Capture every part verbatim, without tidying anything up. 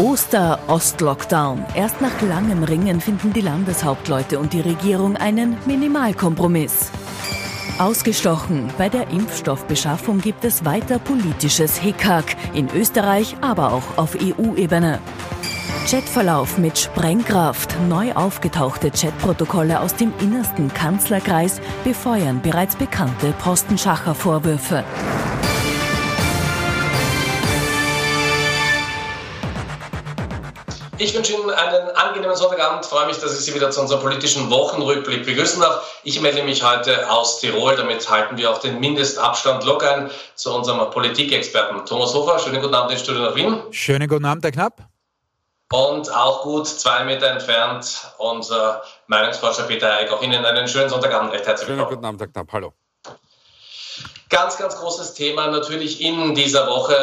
Oster-Ost-Lockdown. Erst nach langem Ringen finden die Landeshauptleute und die Regierung einen Minimalkompromiss. Ausgestochen. Bei der Impfstoffbeschaffung gibt es weiter politisches Hickhack. In Österreich, aber auch auf E U-Ebene. Chatverlauf mit Sprengkraft. Neu aufgetauchte Chatprotokolle aus dem innersten Kanzlerkreis befeuern bereits bekannte Postenschacher-Vorwürfe. Ich wünsche Ihnen einen angenehmen Sonntagabend. Ich freue mich, dass ich Sie wieder zu unserem politischen Wochenrückblick begrüßen darf. Ich melde mich heute aus Tirol. Damit halten wir auch den Mindestabstand locker ein zu unserem Politikexperten Thomas Hofer. Schönen guten Abend ins Studio nach Wien. Schönen guten Abend, Herr Knapp. Und auch gut zwei Meter entfernt unser Meinungsforscher Peter Eick. Auch Ihnen einen schönen Sonntagabend. Recht herzlich willkommen. Schönen guten Abend, Herr Knapp. Hallo. Ganz, ganz großes Thema natürlich in dieser Woche,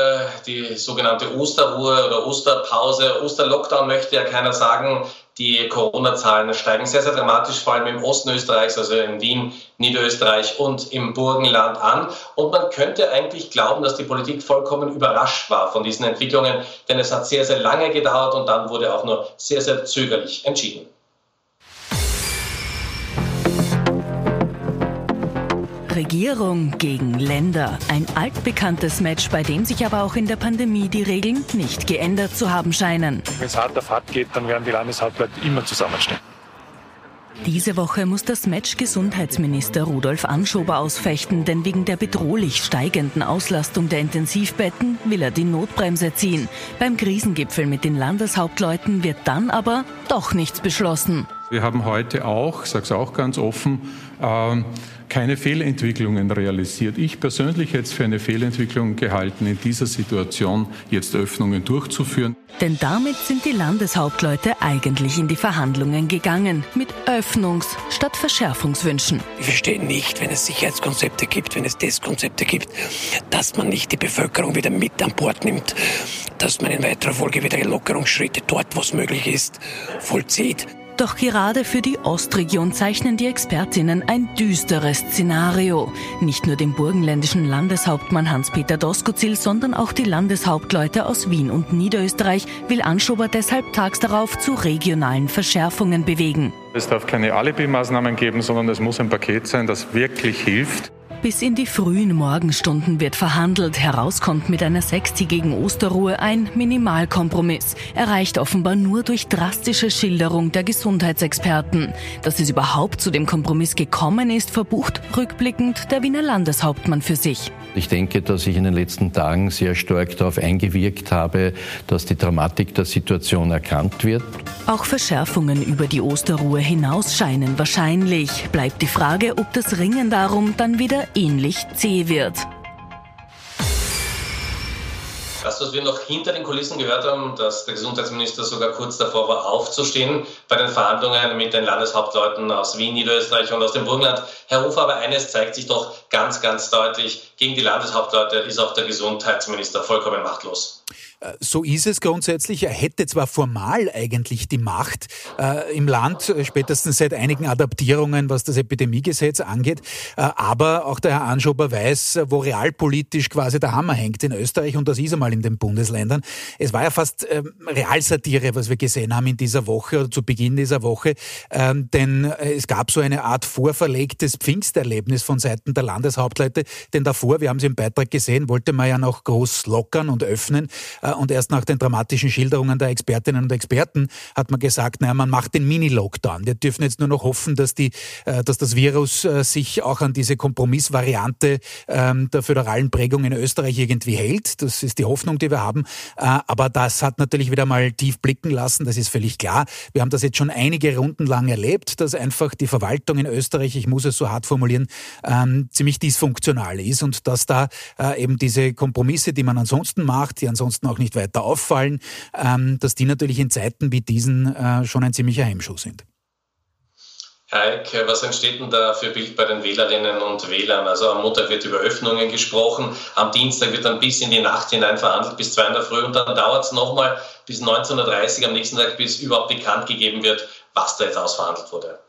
die sogenannte Osterruhe oder Osterpause. Osterlockdown möchte ja keiner sagen. Die Corona-Zahlen steigen sehr, sehr dramatisch, vor allem im Osten Österreichs, also in Wien, Niederösterreich und im Burgenland an. Und man könnte eigentlich glauben, dass die Politik vollkommen überrascht war von diesen Entwicklungen, denn es hat sehr, sehr lange gedauert und dann wurde auch nur sehr, sehr zögerlich entschieden. Regierung gegen Länder. Ein altbekanntes Match, bei dem sich aber auch in der Pandemie die Regeln nicht geändert zu haben scheinen. Wenn es hart auf hart geht, dann werden die Landeshauptleute immer zusammenstehen. Diese Woche muss das Match Gesundheitsminister Rudolf Anschober ausfechten, denn wegen der bedrohlich steigenden Auslastung der Intensivbetten will er die Notbremse ziehen. Beim Krisengipfel mit den Landeshauptleuten wird dann aber doch nichts beschlossen. Wir haben heute auch, ich sage es auch ganz offen, äh, keine Fehlentwicklungen realisiert. Ich persönlich hätte es für eine Fehlentwicklung gehalten, in dieser Situation jetzt Öffnungen durchzuführen. Denn damit sind die Landeshauptleute eigentlich in die Verhandlungen gegangen, mit Öffnungs- statt Verschärfungswünschen. Ich verstehe nicht, wenn es Sicherheitskonzepte gibt, wenn es Testkonzepte gibt, dass man nicht die Bevölkerung wieder mit an Bord nimmt, dass man in weiterer Folge wieder Lockerungsschritte dort, wo es möglich ist, vollzieht. Doch gerade für die Ostregion zeichnen die Expertinnen ein düsteres Szenario. Nicht nur dem burgenländischen Landeshauptmann Hans-Peter Doskozil, sondern auch die Landeshauptleute aus Wien und Niederösterreich will Anschober deshalb tags darauf zu regionalen Verschärfungen bewegen. Es darf keine Alibi-Maßnahmen geben, sondern es muss ein Paket sein, das wirklich hilft. Bis in die frühen Morgenstunden wird verhandelt. Heraus kommt mit einer sechstägigen Osterruhe ein Minimalkompromiss. Erreicht offenbar nur durch drastische Schilderung der Gesundheitsexperten. Dass es überhaupt zu dem Kompromiss gekommen ist, verbucht rückblickend der Wiener Landeshauptmann für sich. Ich denke, dass ich in den letzten Tagen sehr stark darauf eingewirkt habe, dass die Dramatik der Situation erkannt wird. Auch Verschärfungen über die Osterruhe hinaus scheinen wahrscheinlich. Bleibt die Frage, ob das Ringen darum dann wieder ähnlich zäh wird. Das, was wir noch hinter den Kulissen gehört haben, dass der Gesundheitsminister sogar kurz davor war, aufzustehen bei den Verhandlungen mit den Landeshauptleuten aus Wien, Niederösterreich und aus dem Burgenland. Herr Hofer, aber eines zeigt sich doch ganz, ganz deutlich. Gegen die Landeshauptleute ist auch der Gesundheitsminister vollkommen machtlos. So ist es grundsätzlich. Er hätte zwar formal eigentlich die Macht äh, im Land, spätestens seit einigen Adaptierungen, was das Epidemiegesetz angeht, äh, aber auch der Herr Anschober weiß, wo realpolitisch quasi der Hammer hängt in Österreich, und das ist einmal in den Bundesländern. Es war ja fast äh, Realsatire, was wir gesehen haben in dieser Woche oder zu Beginn dieser Woche, äh, denn es gab so eine Art vorverlegtes Pfingsterlebnis von Seiten der Landeshauptleute, denn davor, wir haben es im Beitrag gesehen, wollte man ja noch groß lockern und öffnen. Und erst nach den dramatischen Schilderungen der Expertinnen und Experten hat man gesagt, naja, man macht den Mini-Lockdown. Wir dürfen jetzt nur noch hoffen, dass, die, dass das Virus sich auch an diese Kompromissvariante der föderalen Prägung in Österreich irgendwie hält. Das ist die Hoffnung, die wir haben. Aber das hat natürlich wieder mal tief blicken lassen, das ist völlig klar. Wir haben das jetzt schon einige Runden lang erlebt, dass einfach die Verwaltung in Österreich, ich muss es so hart formulieren, ziemlich dysfunktional ist und dass da eben diese Kompromisse, die man ansonsten macht, die ansonsten auch nicht weiter auffallen, dass die natürlich in Zeiten wie diesen schon ein ziemlicher Hemmschuh sind. Herr Eick, was entsteht denn da für Bild bei den Wählerinnen und Wählern? Also am Montag wird über Öffnungen gesprochen, am Dienstag wird dann bis in die Nacht hinein verhandelt, bis zwei in der Früh, und dann dauert es nochmal bis neunzehn Uhr dreißig am nächsten Tag, bis überhaupt bekannt gegeben wird, was da jetzt ausverhandelt wurde.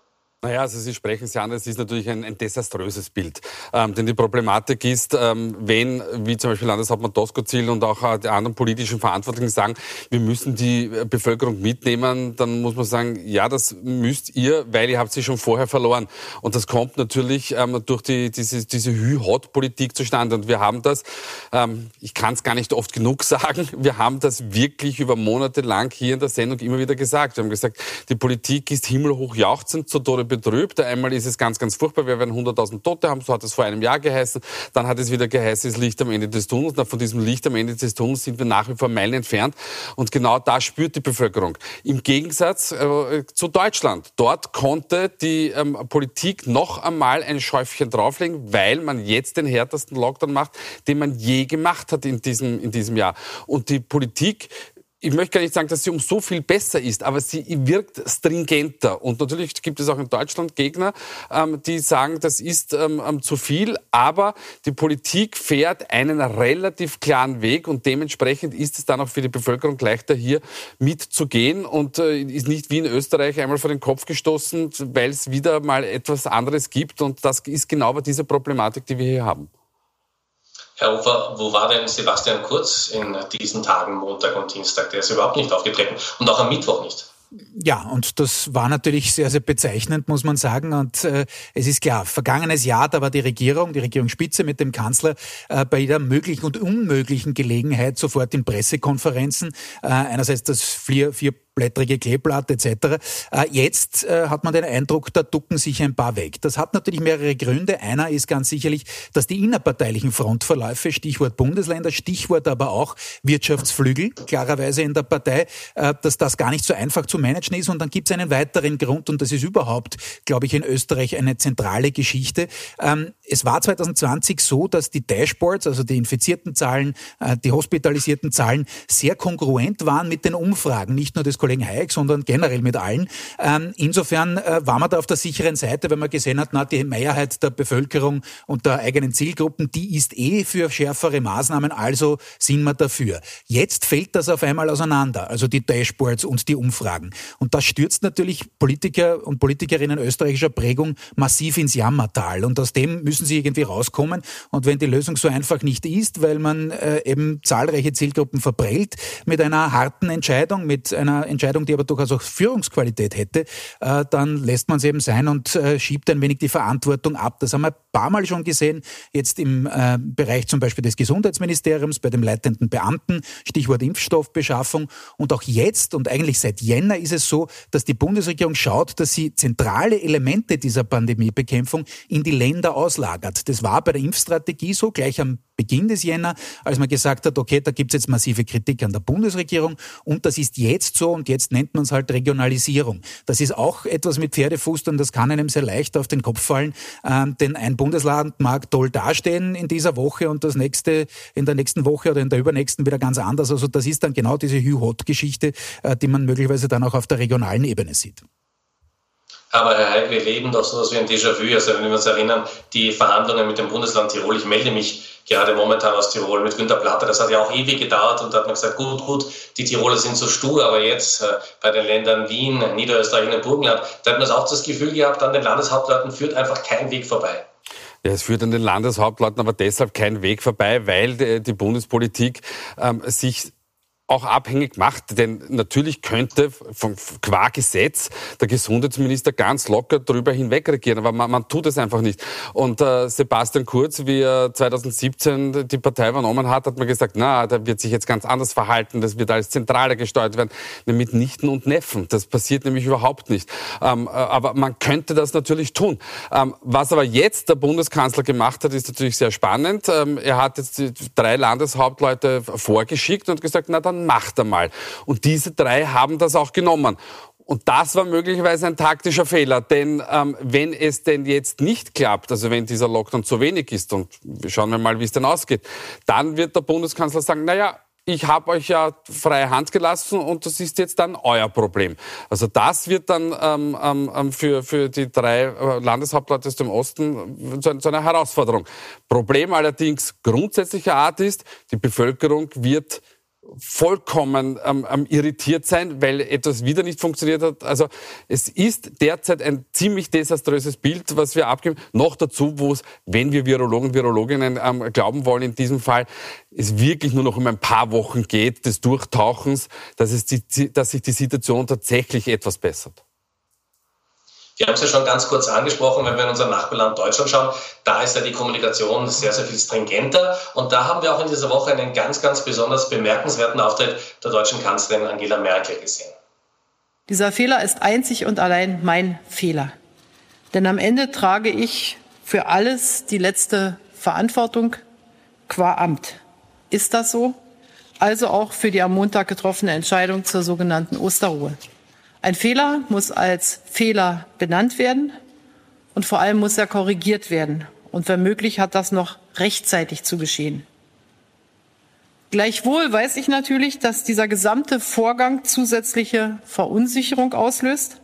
Naja, also Sie sprechen es ja an, es ist natürlich ein, ein desaströses Bild. Ähm, denn die Problematik ist, ähm, wenn, wie zum Beispiel Landeshauptmann Doskozil und auch äh, die anderen politischen Verantwortlichen sagen, wir müssen die Bevölkerung mitnehmen, dann muss man sagen, ja, das müsst ihr, weil ihr habt sie schon vorher verloren. Und das kommt natürlich ähm, durch die, diese, diese Hü-Hot-Politik zustande. Und wir haben das, ähm, ich kann es gar nicht oft genug sagen, wir haben das wirklich über Monate lang hier in der Sendung immer wieder gesagt. Wir haben gesagt, die Politik ist himmelhoch jauchzend, zu Tode betrübt. Einmal ist es ganz, ganz furchtbar, wir werden hunderttausend Tote haben, so hat es vor einem Jahr geheißen. Dann hat es wieder geheißen, das Licht am Ende des Tunnels. Na, von diesem Licht am Ende des Tunnels sind wir nach wie vor Meilen entfernt. Und genau das spürt die Bevölkerung. Im Gegensatz äh, zu Deutschland. Dort konnte die ähm, Politik noch einmal ein Schäufchen drauflegen, weil man jetzt den härtesten Lockdown macht, den man je gemacht hat in diesem, in diesem Jahr. Und die Politik, ich möchte gar nicht sagen, dass sie um so viel besser ist, aber sie wirkt stringenter. Und natürlich gibt es auch in Deutschland Gegner, die sagen, das ist zu viel. Aber die Politik fährt einen relativ klaren Weg und dementsprechend ist es dann auch für die Bevölkerung leichter, hier mitzugehen und ist nicht wie in Österreich einmal vor den Kopf gestoßen, weil es wieder mal etwas anderes gibt. Und das ist genau bei dieser Problematik, die wir hier haben. Herr Hofer, wo war denn Sebastian Kurz in diesen Tagen, Montag und Dienstag? Der ist überhaupt nicht aufgetreten und auch am Mittwoch nicht. Ja, und das war natürlich sehr, sehr bezeichnend, muss man sagen. Und äh, es ist klar, vergangenes Jahr, da war die Regierung, die Regierungsspitze mit dem Kanzler äh, bei jeder möglichen und unmöglichen Gelegenheit sofort in Pressekonferenzen. Äh, einerseits das vier, vier blättrige Kleeblatt et cetera. Jetzt hat man den Eindruck, da ducken sich ein paar weg. Das hat natürlich mehrere Gründe. Einer ist ganz sicherlich, dass die innerparteilichen Frontverläufe, Stichwort Bundesländer, Stichwort aber auch Wirtschaftsflügel, klarerweise in der Partei, dass das gar nicht so einfach zu managen ist. Und dann gibt es einen weiteren Grund und das ist überhaupt, glaube ich, in Österreich eine zentrale Geschichte. Es war zwanzig zwanzig so, dass die Dashboards, also die infizierten Zahlen, die hospitalisierten Zahlen, sehr kongruent waren mit den Umfragen, nicht nur des Kollegen Hayek, sondern generell mit allen. Ähm, insofern äh, war man da auf der sicheren Seite, weil man gesehen hat, na, die Mehrheit der Bevölkerung und der eigenen Zielgruppen, die ist eh für schärfere Maßnahmen, also sind wir dafür. Jetzt fällt das auf einmal auseinander, also die Dashboards und die Umfragen. Und das stürzt natürlich Politiker und Politikerinnen österreichischer Prägung massiv ins Jammertal. Und aus dem müssen sie irgendwie rauskommen. Und wenn die Lösung so einfach nicht ist, weil man äh, eben zahlreiche Zielgruppen verprellt, mit einer harten Entscheidung, mit einer Entscheidung, die aber durchaus auch Führungsqualität hätte, äh, dann lässt man es eben sein und äh, schiebt ein wenig die Verantwortung ab. Das haben wir ein paar Mal schon gesehen, jetzt im äh, Bereich zum Beispiel des Gesundheitsministeriums, bei dem leitenden Beamten, Stichwort Impfstoffbeschaffung. Und auch jetzt und eigentlich seit Jänner ist es so, dass die Bundesregierung schaut, dass sie zentrale Elemente dieser Pandemiebekämpfung in die Länder auslagert. Das war bei der Impfstrategie so, gleich am Beginn des Jänner, als man gesagt hat, okay, da gibt es jetzt massive Kritik an der Bundesregierung und das ist jetzt so und jetzt nennt man es halt Regionalisierung. Das ist auch etwas mit Pferdefuß und das kann einem sehr leicht auf den Kopf fallen, ähm, denn ein Bundesland mag toll dastehen in dieser Woche und das nächste in der nächsten Woche oder in der übernächsten wieder ganz anders. Also das ist dann genau diese Hü-Hot-Geschichte, äh, die man möglicherweise dann auch auf der regionalen Ebene sieht. Aber Herr Hayek, wir leben doch so etwas wie ein Déjà-vu. Also wenn wir uns erinnern, die Verhandlungen mit dem Bundesland Tirol, ich melde mich gerade momentan aus Tirol mit Günter Platter, das hat ja auch ewig gedauert und da hat man gesagt, gut, gut, die Tiroler sind so stur, aber jetzt äh, bei den Ländern Wien, Niederösterreich und Burgenland, da hat man auch das Gefühl gehabt, an den Landeshauptleuten führt einfach kein Weg vorbei. Ja, es führt an den Landeshauptleuten aber deshalb kein Weg vorbei, weil die, die Bundespolitik ähm, sich auch abhängig macht, denn natürlich könnte von, qua Gesetz der Gesundheitsminister ganz locker drüber hinweg regieren, aber man, man tut es einfach nicht. Und äh, Sebastian Kurz, wie er zwanzig siebzehn die Partei übernommen hat, hat man gesagt, na, da wird sich jetzt ganz anders verhalten, das wird alles zentraler gesteuert werden, mit Nichten und Neffen. Das passiert nämlich überhaupt nicht. Ähm, aber man könnte das natürlich tun. Ähm, was aber jetzt der Bundeskanzler gemacht hat, ist natürlich sehr spannend. Ähm, er hat jetzt die drei Landeshauptleute vorgeschickt und gesagt, na dann macht er mal. Und diese drei haben das auch genommen. Und das war möglicherweise ein taktischer Fehler, denn ähm, wenn es denn jetzt nicht klappt, also wenn dieser Lockdown zu wenig ist, und schauen wir mal, wie es denn ausgeht, dann wird der Bundeskanzler sagen, naja, ich habe euch ja freie Hand gelassen und das ist jetzt dann euer Problem. Also das wird dann ähm, ähm, für, für die drei Landeshauptleute aus dem Osten zu, zu einer Herausforderung. Problem allerdings grundsätzlicher Art ist, die Bevölkerung wird vollkommen ähm, irritiert sein, weil etwas wieder nicht funktioniert hat. Also es ist derzeit ein ziemlich desaströses Bild, was wir abgeben. Noch dazu, wo es, wenn wir Virologen und Virologinnen ähm, glauben wollen, in diesem Fall es wirklich nur noch um ein paar Wochen geht des Durchtauchens, dass, es die, dass sich die Situation tatsächlich etwas bessert. Wir haben es ja schon ganz kurz angesprochen, wenn wir in unser Nachbarland Deutschland schauen, da ist ja die Kommunikation sehr, sehr viel stringenter. Und da haben wir auch in dieser Woche einen ganz, ganz besonders bemerkenswerten Auftritt der deutschen Kanzlerin Angela Merkel gesehen. Dieser Fehler ist einzig und allein mein Fehler. Denn am Ende trage ich für alles die letzte Verantwortung qua Amt. Ist das so? Also auch für die am Montag getroffene Entscheidung zur sogenannten Osterruhe. Ein Fehler muss als Fehler benannt werden und vor allem muss er korrigiert werden. Und wenn möglich, hat das noch rechtzeitig zu geschehen. Gleichwohl weiß ich natürlich, dass dieser gesamte Vorgang zusätzliche Verunsicherung auslöst.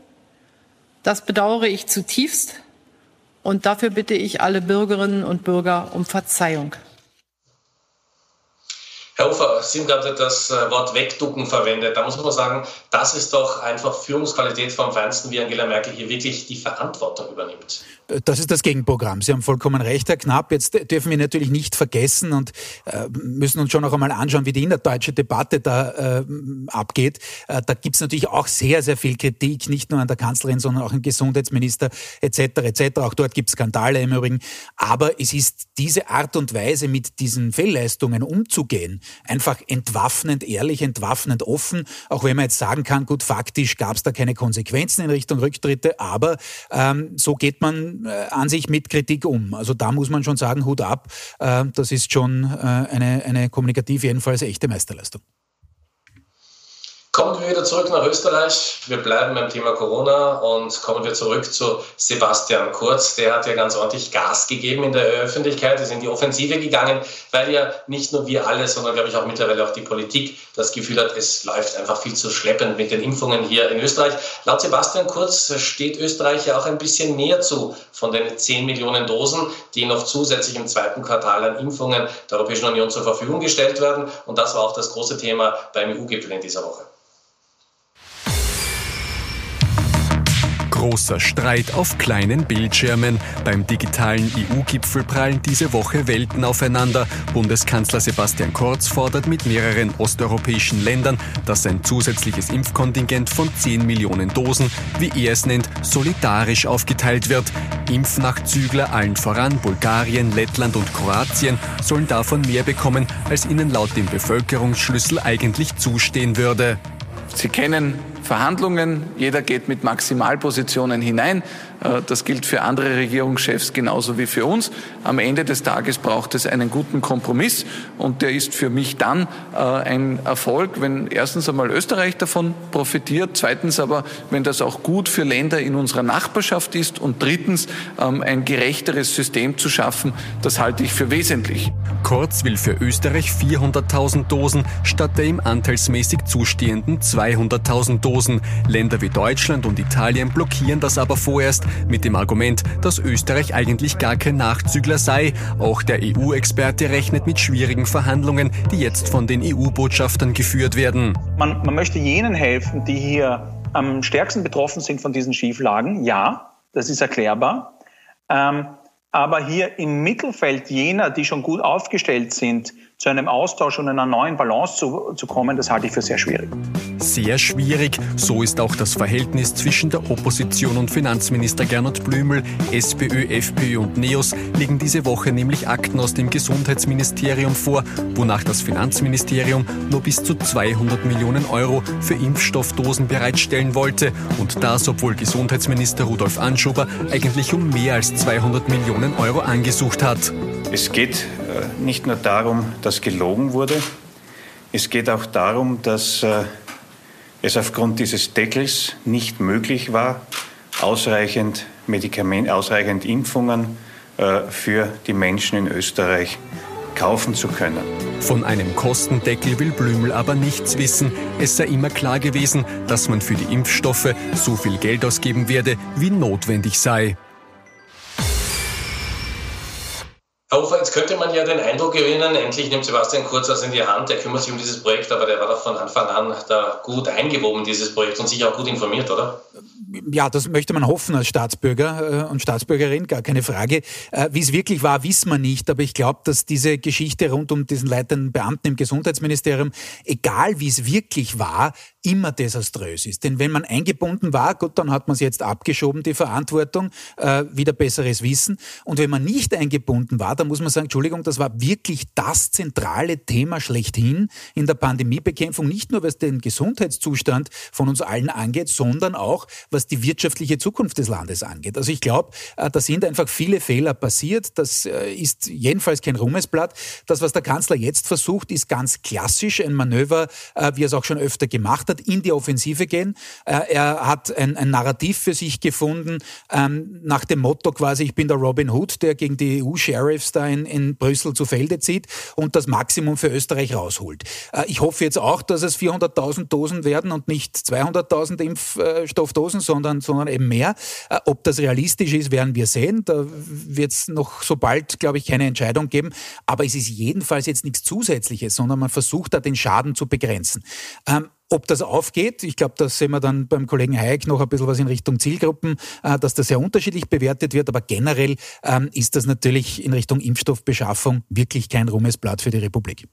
Das bedauere ich zutiefst und dafür bitte ich alle Bürgerinnen und Bürger um Verzeihung. Herr Hofer, Sie haben gerade das Wort wegducken verwendet. Da muss man sagen, das ist doch einfach Führungsqualität vom Feinsten, wie Angela Merkel hier wirklich die Verantwortung übernimmt. Das ist das Gegenprogramm. Sie haben vollkommen recht, Herr Knapp. Jetzt dürfen wir natürlich nicht vergessen und äh, müssen uns schon auch einmal anschauen, wie die innerdeutsche Debatte da äh, abgeht. Äh, da gibt es natürlich auch sehr, sehr viel Kritik, nicht nur an der Kanzlerin, sondern auch an Gesundheitsminister et cetera et cetera. Auch dort gibt es Skandale im Übrigen. Aber es ist diese Art und Weise, mit diesen Fehlleistungen umzugehen, einfach entwaffnend ehrlich, entwaffnend offen, auch wenn man jetzt sagen kann, gut, faktisch gab es da keine Konsequenzen in Richtung Rücktritte, aber ähm, so geht man äh, an sich mit Kritik um. Also da muss man schon sagen, Hut ab, äh, das ist schon äh, eine, eine kommunikativ jedenfalls echte Meisterleistung. Kommen wir wieder zurück nach Österreich. Wir bleiben beim Thema Corona und kommen wir zurück zu Sebastian Kurz. Der hat ja ganz ordentlich Gas gegeben in der Öffentlichkeit, ist in die Offensive gegangen, weil ja nicht nur wir alle, sondern glaube ich auch mittlerweile auch die Politik das Gefühl hat, es läuft einfach viel zu schleppend mit den Impfungen hier in Österreich. Laut Sebastian Kurz steht Österreich ja auch ein bisschen näher zu von den zehn Millionen Dosen, die noch zusätzlich im zweiten Quartal an Impfungen der Europäischen Union zur Verfügung gestellt werden. Und das war auch das große Thema beim E U-Gipfel in dieser Woche. Großer Streit auf kleinen Bildschirmen. Beim digitalen E U-Gipfel prallen diese Woche Welten aufeinander. Bundeskanzler Sebastian Kurz fordert mit mehreren osteuropäischen Ländern, dass ein zusätzliches Impfkontingent von zehn Millionen Dosen, wie er es nennt, solidarisch aufgeteilt wird. Impfnachzügler, allen voran Bulgarien, Lettland und Kroatien, sollen davon mehr bekommen, als ihnen laut dem Bevölkerungsschlüssel eigentlich zustehen würde. Sie kennen Verhandlungen, jeder geht mit Maximalpositionen hinein. Das gilt für andere Regierungschefs genauso wie für uns. Am Ende des Tages braucht es einen guten Kompromiss und der ist für mich dann ein Erfolg, wenn erstens einmal Österreich davon profitiert, zweitens aber, wenn das auch gut für Länder in unserer Nachbarschaft ist und drittens ein gerechteres System zu schaffen, das halte ich für wesentlich. Kurz will für Österreich vierhunderttausend Dosen statt der ihm anteilsmäßig zustehenden zweihunderttausend Dosen. Länder wie Deutschland und Italien blockieren das aber vorerst mit dem Argument, dass Österreich eigentlich gar kein Nachzügler sei. Auch der E U-Experte rechnet mit schwierigen Verhandlungen, die jetzt von den E U-Botschaftern geführt werden. Man, man möchte jenen helfen, die hier am stärksten betroffen sind von diesen Schieflagen. Ja, das ist erklärbar. Ähm, aber hier im Mittelfeld jener, die schon gut aufgestellt sind, zu einem Austausch und einer neuen Balance zu, zu kommen, das halte ich für sehr schwierig. Sehr schwierig, so ist auch das Verhältnis zwischen der Opposition und Finanzminister Gernot Blümel. SPÖ, FPÖ und NEOS legen diese Woche nämlich Akten aus dem Gesundheitsministerium vor, wonach das Finanzministerium nur bis zu zweihundert Millionen Euro für Impfstoffdosen bereitstellen wollte. Und das, obwohl Gesundheitsminister Rudolf Anschober eigentlich um mehr als zweihundert Millionen Euro angesucht hat. Es geht nicht nur darum, dass gelogen wurde. Es geht auch darum, dass es aufgrund dieses Deckels nicht möglich war, ausreichend Medikamente, ausreichend Impfungen für die Menschen in Österreich kaufen zu können. Von einem Kostendeckel will Blümel aber nichts wissen. Es sei immer klar gewesen, dass man für die Impfstoffe so viel Geld ausgeben werde, wie notwendig sei. Herr Hofer, jetzt könnte man ja den Eindruck gewinnen, endlich nimmt Sebastian Kurz das in die Hand, der kümmert sich um dieses Projekt, aber der war doch von Anfang an da gut eingewoben, dieses Projekt, und sich auch gut informiert, oder? Ja, das möchte man hoffen als Staatsbürger und Staatsbürgerin, gar keine Frage. Wie es wirklich war, wissen wir nicht, aber ich glaube, dass diese Geschichte rund um diesen leitenden Beamten im Gesundheitsministerium, egal wie es wirklich war, immer desaströs ist. Denn wenn man eingebunden war, gut, dann hat man es jetzt abgeschoben, die Verantwortung, äh, wieder besseres Wissen. Und wenn man nicht eingebunden war, dann muss man sagen, Entschuldigung, das war wirklich das zentrale Thema schlechthin in der Pandemiebekämpfung. Nicht nur, was den Gesundheitszustand von uns allen angeht, sondern auch, was die wirtschaftliche Zukunft des Landes angeht. Also ich glaube, äh, da sind einfach viele Fehler passiert. Das äh, ist jedenfalls kein Ruhmesblatt. Das, was der Kanzler jetzt versucht, ist ganz klassisch ein Manöver, äh, wie er es auch schon öfter gemacht hat, in die Offensive gehen. Er hat ein, ein Narrativ für sich gefunden, ähm, nach dem Motto quasi, ich bin der Robin Hood, der gegen die E U-Sheriffs da in, in Brüssel zu Felde zieht und das Maximum für Österreich rausholt. Äh, ich hoffe jetzt auch, dass es vierhunderttausend Dosen werden und nicht zweihunderttausend Impfstoffdosen, sondern, sondern eben mehr. Äh, ob das realistisch ist, werden wir sehen. Da wird es noch so bald, glaube ich, keine Entscheidung geben. Aber es ist jedenfalls jetzt nichts Zusätzliches, sondern man versucht da den Schaden zu begrenzen. Ähm, Ob das aufgeht, ich glaube, da sehen wir dann beim Kollegen Hayek noch ein bisschen was in Richtung Zielgruppen, dass das sehr unterschiedlich bewertet wird. Aber generell ist das natürlich in Richtung Impfstoffbeschaffung wirklich kein Ruhmesblatt für die Republik.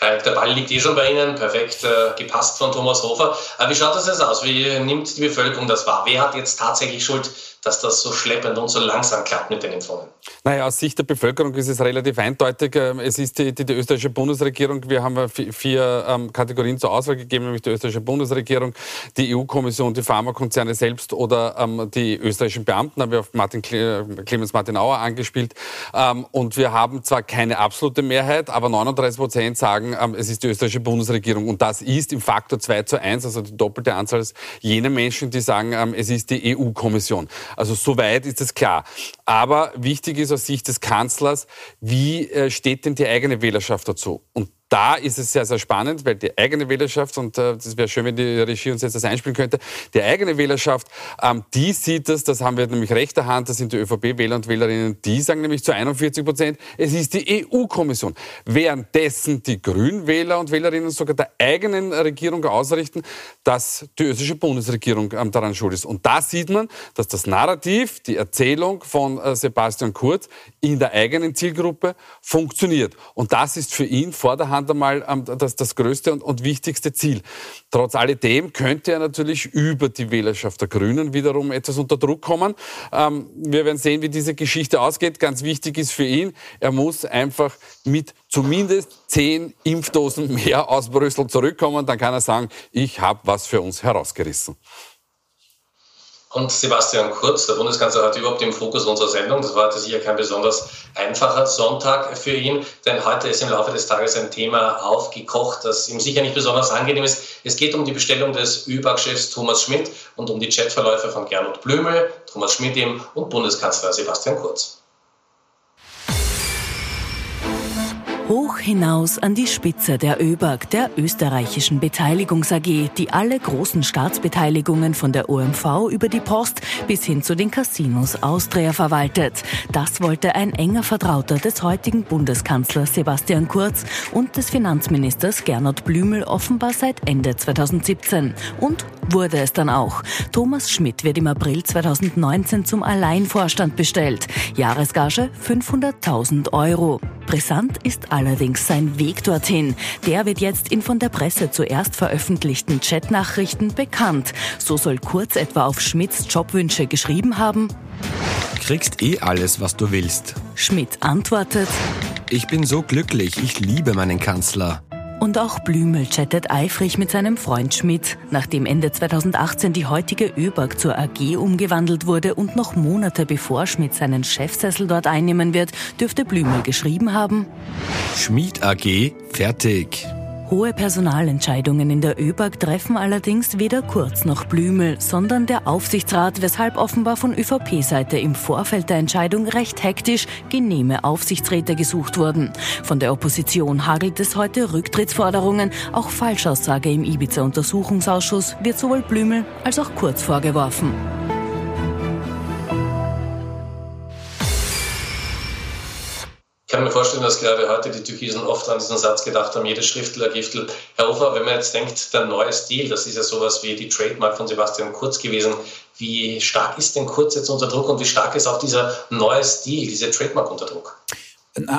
Hayek, der Ball liegt eh schon bei Ihnen. Perfekt gepasst von Thomas Hofer. Wie schaut das jetzt aus? Wie nimmt die Bevölkerung das wahr? Wer hat jetzt tatsächlich Schuld, dass das so schleppend und so langsam klappt mit den Impfungen? Naja, aus Sicht der Bevölkerung ist es relativ eindeutig. Es ist die, die, die österreichische Bundesregierung, wir haben vier ähm, Kategorien zur Auswahl gegeben, nämlich die österreichische Bundesregierung, die E U-Kommission, die Pharmakonzerne selbst oder ähm, die österreichischen Beamten, haben wir auf Martin, Clemens Martin Auer angespielt. Ähm, und wir haben zwar keine absolute Mehrheit, aber neununddreißig Prozent sagen, ähm, es ist die österreichische Bundesregierung. Und das ist im Faktor zwei zu eins, also die doppelte Anzahl als jene Menschen, die sagen, ähm, es ist die E U-Kommission. Also soweit ist es klar. Aber wichtig ist aus Sicht des Kanzlers, wie steht denn die eigene Wählerschaft dazu? Und da ist es sehr, sehr spannend, weil die eigene Wählerschaft, und das wäre schön, wenn die Regie uns jetzt das einspielen könnte, die eigene Wählerschaft, die sieht das, das haben wir nämlich rechter Hand, das sind die ÖVP-Wähler und Wählerinnen, die sagen nämlich zu einundvierzig Prozent, es ist die E U-Kommission. Währenddessen die Grünwähler und Wählerinnen sogar der eigenen Regierung ausrichten, dass die österreichische Bundesregierung daran schuld ist. Und da sieht man, dass das Narrativ, die Erzählung von Sebastian Kurz in der eigenen Zielgruppe funktioniert. Und das ist für ihn vor der Hand einmal das, das größte und, und wichtigste Ziel. Trotz alledem könnte er natürlich über die Wählerschaft der Grünen wiederum etwas unter Druck kommen. Ähm, wir werden sehen, wie diese Geschichte ausgeht. Ganz wichtig ist für ihn, er muss einfach mit zumindest zehn Impfdosen mehr aus Brüssel zurückkommen. Dann kann er sagen, ich habe was für uns herausgerissen. Und Sebastian Kurz, der Bundeskanzler, hat überhaupt im Fokus unserer Sendung. Das war sicher kein besonders einfacher Sonntag für ihn, denn heute ist im Laufe des Tages ein Thema aufgekocht, das ihm sicher nicht besonders angenehm ist. Es geht um die Bestellung des ÖBAG-Chefs Thomas Schmidt und um die Chatverläufe von Gernot Blümel, Thomas Schmidt eben und Bundeskanzler Sebastian Kurz. Hoch hinaus an die Spitze der ÖBAG, der österreichischen Beteiligungs A G, die alle großen Staatsbeteiligungen von der O M V über die Post bis hin zu den Casinos Austria verwaltet. Das wollte ein enger Vertrauter des heutigen Bundeskanzlers Sebastian Kurz und des Finanzministers Gernot Blümel offenbar seit Ende zweitausendsiebzehn. Und wurde es dann auch. Thomas Schmidt wird im April zweitausendneunzehn zum Alleinvorstand bestellt. Jahresgage fünfhunderttausend Euro. Brisant ist alles. Allerdings sein Weg dorthin. Der wird jetzt in von der Presse zuerst veröffentlichten Chatnachrichten bekannt. So soll Kurz etwa auf Schmidts Jobwünsche geschrieben haben: Kriegst eh alles, was du willst. Schmidt antwortet: Ich bin so glücklich, ich liebe meinen Kanzler. Und auch Blümel chattet eifrig mit seinem Freund Schmidt. Nachdem Ende zweitausendachtzehn die heutige ÖBAG zur A G umgewandelt wurde und noch Monate bevor Schmidt seinen Chefsessel dort einnehmen wird, dürfte Blümel geschrieben haben: Schmidt A G, fertig. Hohe Personalentscheidungen in der ÖBAG treffen allerdings weder Kurz noch Blümel, sondern der Aufsichtsrat, weshalb offenbar von ÖVP-Seite im Vorfeld der Entscheidung recht hektisch genehme Aufsichtsräte gesucht wurden. Von der Opposition hagelt es heute Rücktrittsforderungen, auch Falschaussage im Ibiza-Untersuchungsausschuss wird sowohl Blümel als auch Kurz vorgeworfen. dass, glaube ich, heute die Türkisen oft an diesen Satz gedacht haben, jedes Schriftler-Giftel. Herr Hofer, wenn man jetzt denkt, der neue Stil, das ist ja sowas wie die Trademark von Sebastian Kurz gewesen. Wie stark ist denn Kurz jetzt unter Druck und wie stark ist auch dieser neue Stil, diese Trademark unter Druck?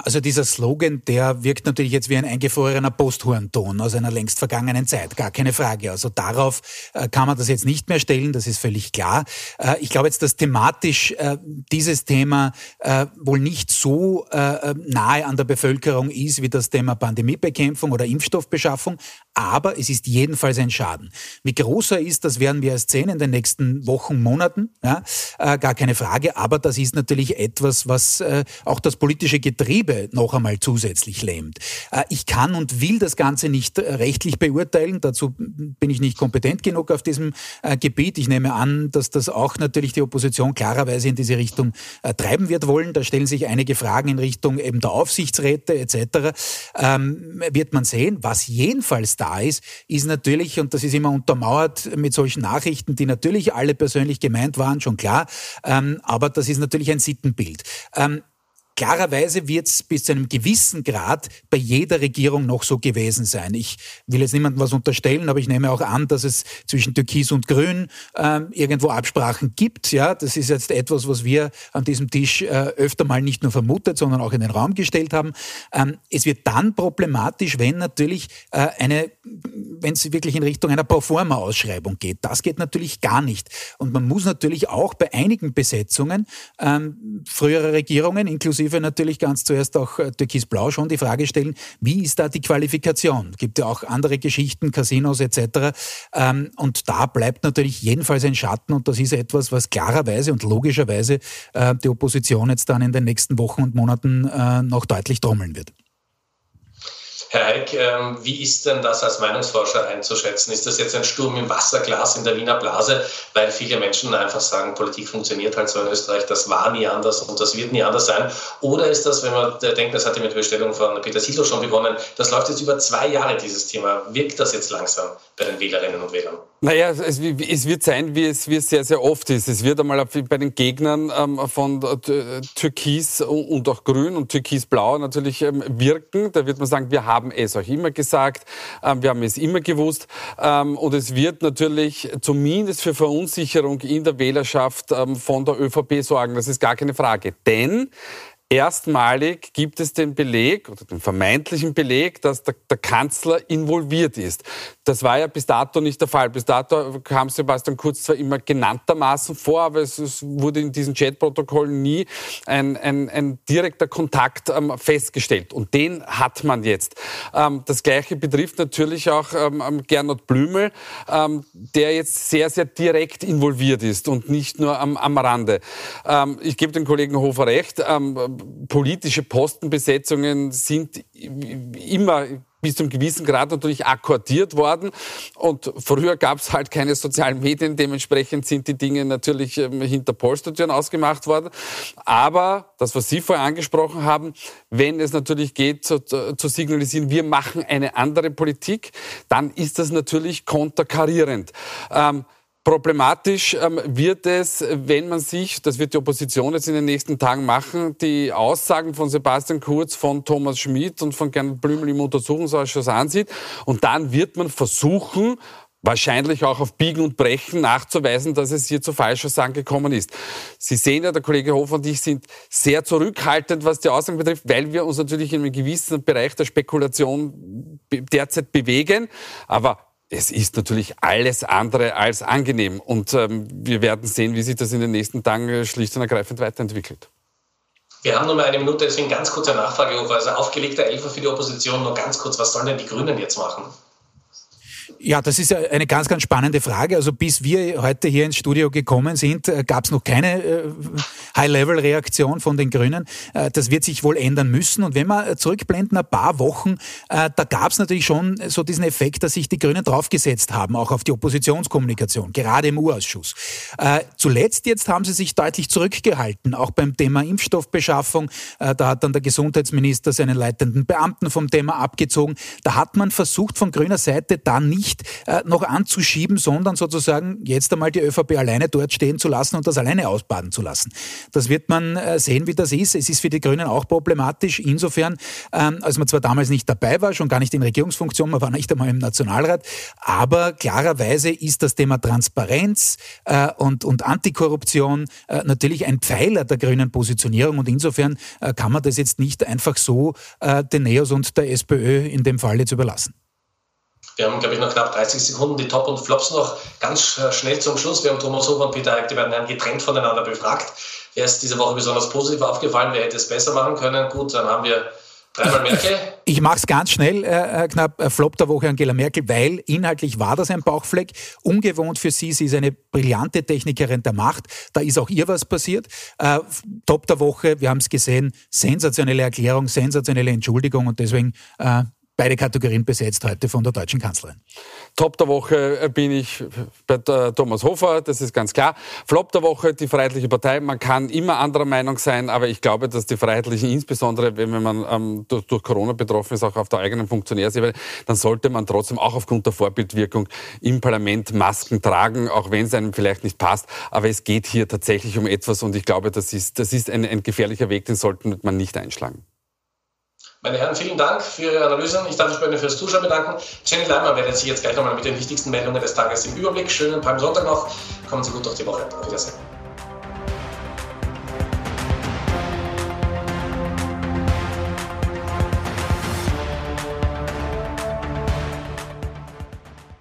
Also dieser Slogan, der wirkt natürlich jetzt wie ein eingefrorener Posthornton aus einer längst vergangenen Zeit, gar keine Frage. Also darauf äh, kann man das jetzt nicht mehr stellen, das ist völlig klar. Äh, ich glaube jetzt, dass thematisch äh, dieses Thema äh, wohl nicht so äh, nahe an der Bevölkerung ist, wie das Thema Pandemiebekämpfung oder Impfstoffbeschaffung, aber es ist jedenfalls ein Schaden. Wie groß er ist, das werden wir erst sehen in den nächsten Wochen, Monaten, ja, äh, gar keine Frage, aber das ist natürlich etwas, was äh, auch das politische Getriebe noch einmal zusätzlich lähmt. Ich kann und will das Ganze nicht rechtlich beurteilen, dazu bin ich nicht kompetent genug auf diesem Gebiet. Ich nehme an, dass das auch natürlich die Opposition klarerweise in diese Richtung treiben wird wollen. Da stellen sich einige Fragen in Richtung eben der Aufsichtsräte et cetera. Ähm, wird man sehen. Was jedenfalls da ist, ist natürlich, und das ist immer untermauert mit solchen Nachrichten, die natürlich alle persönlich gemeint waren, schon klar, ähm, aber das ist natürlich ein Sittenbild. Ähm, Klarerweise wird es bis zu einem gewissen Grad bei jeder Regierung noch so gewesen sein. Ich will jetzt niemandem was unterstellen, aber ich nehme auch an, dass es zwischen Türkis und Grün äh, irgendwo Absprachen gibt. Ja, das ist jetzt etwas, was wir an diesem Tisch äh, öfter mal nicht nur vermutet, sondern auch in den Raum gestellt haben. Ähm, es wird dann problematisch, wenn natürlich äh, eine, wenn es wirklich in Richtung einer Proforma-Ausschreibung geht. Das geht natürlich gar nicht. Und man muss natürlich auch bei einigen Besetzungen ähm, früherer Regierungen, inklusive natürlich ganz zuerst auch Türkis-Blau, schon die Frage stellen, wie ist da die Qualifikation? Es gibt ja auch andere Geschichten, Casinos et cetera. Und da bleibt natürlich jedenfalls ein Schatten und das ist etwas, was klarerweise und logischerweise die Opposition jetzt dann in den nächsten Wochen und Monaten noch deutlich trommeln wird. Herr Heick, wie ist denn das als Meinungsforscher einzuschätzen? Ist das jetzt ein Sturm im Wasserglas in der Wiener Blase? Weil viele Menschen einfach sagen, Politik funktioniert halt so in Österreich, das war nie anders und das wird nie anders sein. Oder ist das, wenn man denkt, das hatte mit der Bestellung von Peter Sido schon begonnen, das läuft jetzt über zwei Jahre, dieses Thema. Wirkt das jetzt langsam bei den Wählerinnen und Wählern? Naja, es, es wird sein, wie es, wie es sehr, sehr oft ist. Es wird einmal bei den Gegnern von Türkis und auch Grün und Türkis-Blau natürlich wirken. Da wird man sagen, wir haben es auch immer gesagt, wir haben es immer gewusst und es wird natürlich zumindest für Verunsicherung in der Wählerschaft von der ÖVP sorgen, das ist gar keine Frage, denn erstmalig gibt es den Beleg oder den vermeintlichen Beleg, dass der, der Kanzler involviert ist. Das war ja bis dato nicht der Fall. Bis dato kam Sebastian Kurz zwar immer genanntermaßen vor, aber es, es wurde in diesen Chatprotokollen nie ein, ein, ein direkter Kontakt ähm, festgestellt. Und den hat man jetzt. Ähm, das Gleiche betrifft natürlich auch ähm, Gernot Blümel, ähm, der jetzt sehr, sehr direkt involviert ist und nicht nur am, am Rande. Ähm, ich gebe dem Kollegen Hofer recht, ähm, politische Postenbesetzungen sind immer bis zum gewissen Grad natürlich akkordiert worden und früher gab es halt keine sozialen Medien, dementsprechend sind die Dinge natürlich hinter Polstertüren ausgemacht worden, aber das, was Sie vorher angesprochen haben, wenn es natürlich geht, zu, zu signalisieren, wir machen eine andere Politik, dann ist das natürlich konterkarierend. Ähm, Problematisch ähm, wird es, wenn man sich, das wird die Opposition jetzt in den nächsten Tagen machen, die Aussagen von Sebastian Kurz, von Thomas Schmidt und von Gernot Blümel im Untersuchungsausschuss ansieht. Und dann wird man versuchen, wahrscheinlich auch auf Biegen und Brechen nachzuweisen, dass es hier zu Falschaussagen gekommen ist. Sie sehen ja, der Kollege Hofer und ich sind sehr zurückhaltend, was die Aussagen betrifft, weil wir uns natürlich in einem gewissen Bereich der Spekulation derzeit bewegen. Aber es ist natürlich alles andere als angenehm und ähm, wir werden sehen, wie sich das in den nächsten Tagen schlicht und ergreifend weiterentwickelt. Wir haben nur mal eine Minute, deswegen ganz kurz eine Nachfrage. Also aufgelegter Elfer für die Opposition, nur ganz kurz, was sollen denn die Grünen jetzt machen? Ja, das ist eine ganz, ganz spannende Frage. Also bis wir heute hier ins Studio gekommen sind, gab es noch keine äh, High-Level-Reaktion von den Grünen. Äh, das wird sich wohl ändern müssen. Und wenn wir zurückblenden, ein paar Wochen, äh, da gab es natürlich schon so diesen Effekt, dass sich die Grünen draufgesetzt haben, auch auf die Oppositionskommunikation, gerade im U-Ausschuss. Äh, zuletzt jetzt haben sie sich deutlich zurückgehalten, auch beim Thema Impfstoffbeschaffung. Äh, da hat dann der Gesundheitsminister seinen leitenden Beamten vom Thema abgezogen. Da hat man versucht, von grüner Seite dann nicht äh, noch anzuschieben, sondern sozusagen jetzt einmal die ÖVP alleine dort stehen zu lassen und das alleine ausbaden zu lassen. Das wird man äh, sehen, wie das ist. Es ist für die Grünen auch problematisch, insofern, ähm, als man zwar damals nicht dabei war, schon gar nicht in Regierungsfunktion, man war nicht einmal im Nationalrat, aber klarerweise ist das Thema Transparenz äh, und, und Antikorruption äh, natürlich ein Pfeiler der grünen Positionierung und insofern äh, kann man das jetzt nicht einfach so äh, den Neos und der SPÖ in dem Fall jetzt überlassen. Wir haben, glaube ich, noch knapp dreißig Sekunden, die Top und Flops noch. Ganz schnell zum Schluss. Wir haben Thomas Hofer und Peter Eick, die beiden Herren, getrennt voneinander befragt. Wer ist diese Woche besonders positiv aufgefallen? Wer hätte es besser machen können? Gut, dann haben wir dreimal Merkel. Ich mache es ganz schnell, äh, knapp äh, Flop der Woche Angela Merkel, weil inhaltlich war das ein Bauchfleck. Ungewohnt für sie, sie ist eine brillante Technikerin der Macht. Da ist auch ihr was passiert. Äh, Top der Woche, wir haben es gesehen, sensationelle Erklärung, sensationelle Entschuldigung und deswegen äh, beide Kategorien besetzt heute von der deutschen Kanzlerin. Top der Woche bin ich bei Thomas Hofer, das ist ganz klar. Flop der Woche, die Freiheitliche Partei. Man kann immer anderer Meinung sein, aber ich glaube, dass die Freiheitlichen, insbesondere wenn man ähm, durch, durch Corona betroffen ist, auch auf der eigenen Funktionärsebene, dann sollte man trotzdem auch aufgrund der Vorbildwirkung im Parlament Masken tragen, auch wenn es einem vielleicht nicht passt. Aber es geht hier tatsächlich um etwas und ich glaube, das ist, das ist ein, ein gefährlicher Weg, den sollte man nicht einschlagen. Meine Herren, vielen Dank für Ihre Analysen. Ich darf mich bei Ihnen fürs Zuschauen bedanken. Jenny Leimer wendet sich jetzt gleich nochmal mit den wichtigsten Meldungen des Tages im Überblick. Schönen Palmsonntag noch. Kommen Sie gut durch die Woche. Wiedersehen.